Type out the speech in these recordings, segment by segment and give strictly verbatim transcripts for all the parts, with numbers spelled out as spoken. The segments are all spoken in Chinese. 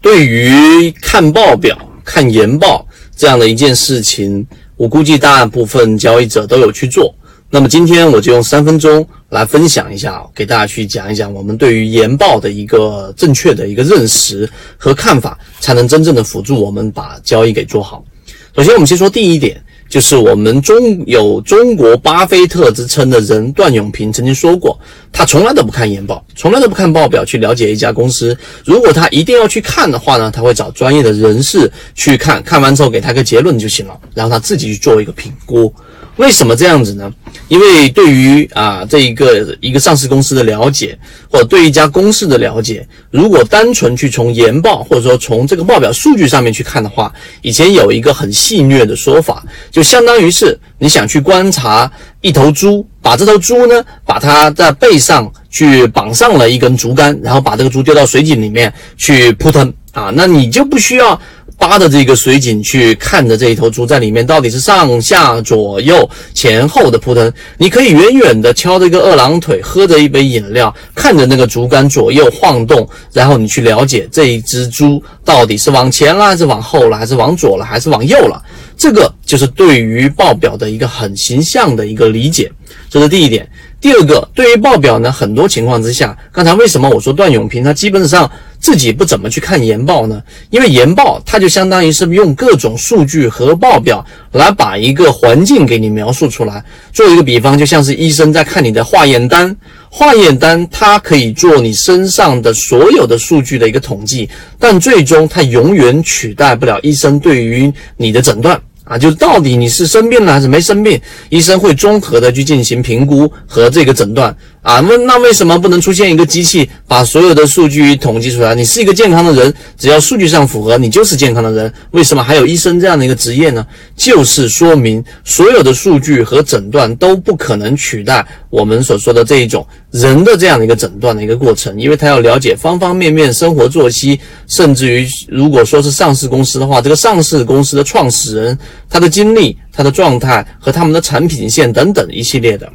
对于看报表、看研报这样的一件事情，我估计大部分交易者都有去做。那么今天我就用三分钟来分享一下，给大家去讲一讲我们对于研报的一个正确的一个认识和看法，才能真正的辅助我们把交易给做好。首先我们先说第一点，就是我们中有中国巴菲特之称的人段永平曾经说过，他从来都不看研报，从来都不看报表去了解一家公司。如果他一定要去看的话呢，他会找专业的人士去看，看完之后给他个结论就行了，然后他自己去做一个评估。为什么这样子呢？因为对于啊这一个一个上市公司的了解，或者对一家公司的了解，如果单纯去从研报或者说从这个报表数据上面去看的话，以前有一个很戏谑的说法，就相当于是你想去观察一头猪，把这头猪呢，把它在背上去绑上了一根竹竿，然后把这个猪丢到水井里面去扑腾啊，那你就不需要扒着这个水井去看着这一头猪在里面到底是上下左右前后的扑腾，你可以远远的敲着一个二郎腿，喝着一杯饮料，看着那个竹竿左右晃动，然后你去了解这一只猪到底是往前了还是往后了，还是往左了还是往右了。这个就是对于报表的一个很形象的一个理解，这是第一点。第二个，对于报表呢，很多情况之下，刚才为什么我说段永平他基本上自己不怎么去看研报呢？因为研报它就相当于是用各种数据和报表来把一个环境给你描述出来。做一个比方，就像是医生在看你的化验单，化验单它可以做你身上的所有的数据的一个统计，但最终它永远取代不了医生对于你的诊断。啊，就是到底你是生病了还是没生病，医生会综合的去进行评估和这个诊断啊。那那为什么不能出现一个机器把所有的数据统计出来？你是一个健康的人，只要数据上符合，你就是健康的人。为什么还有医生这样的一个职业呢？就是说明所有的数据和诊断都不可能取代我们所说的这一种人的这样的一个诊断的一个过程，因为他要了解方方面面，生活作息，甚至于如果说是上市公司的话，这个上市公司的创始人他的经历、他的状态和他们的产品线等等一系列的，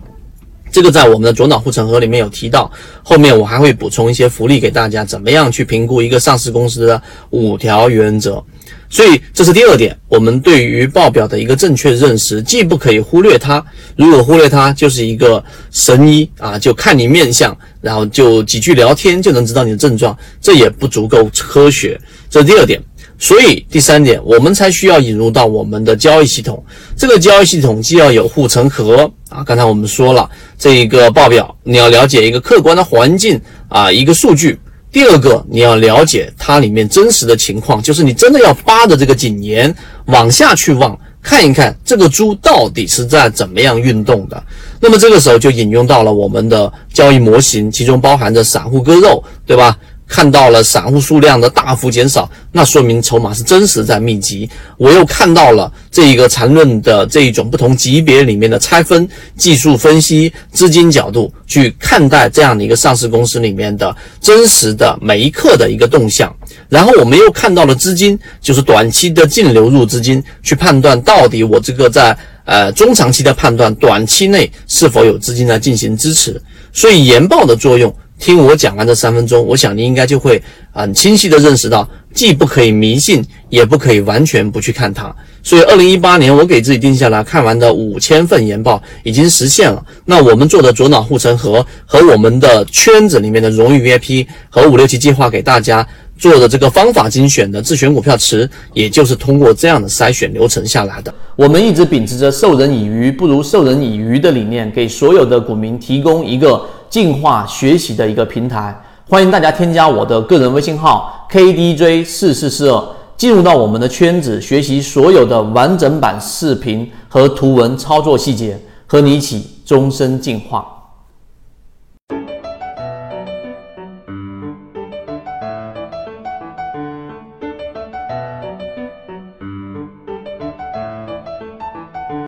这个在我们的左脑护城河里面有提到，后面我还会补充一些福利给大家，怎么样去评估一个上市公司的五条原则。所以这是第二点，我们对于报表的一个正确认识，既不可以忽略它，如果忽略它就是一个神医啊，就看你面相，然后就几句聊天就能知道你的症状，这也不足够科学，这是第二点。所以第三点，我们才需要引入到我们的交易系统。这个交易系统既要有护城河啊，刚才我们说了，这一个报表你要了解一个客观的环境啊，一个数据。第二个，你要了解它里面真实的情况，就是你真的要扒着这个井沿往下去望，看一看这个猪到底是在怎么样运动的。那么这个时候就引用到了我们的交易模型，其中包含着散户割肉，对吧？看到了散户数量的大幅减少，那说明筹码是真实在密集。我又看到了这一个缠论的这一种不同级别里面的拆分，技术分析、资金角度去看待这样的一个上市公司里面的真实的每一刻的一个动向。然后我们又看到了资金，就是短期的净流入资金，去判断到底我这个在呃中长期的判断，短期内是否有资金来进行支持。所以研报的作用，听我讲完这三分钟，我想你应该就会很清晰的认识到，既不可以迷信，也不可以完全不去看它。所以二零一八年我给自己定下来看完的五千份研报已经实现了。那我们做的左脑护城河和我们的圈子里面的荣誉 V I P 和五六七计划给大家做的这个方法精选的自选股票池，也就是通过这样的筛选流程下来的。我们一直秉持着授人以鱼不如授人以渔的理念，给所有的股民提供一个进化学习的一个平台，欢迎大家添加我的个人微信号 K D J 四四四二，进入到我们的圈子，学习所有的完整版视频和图文操作细节，和你一起终身进化。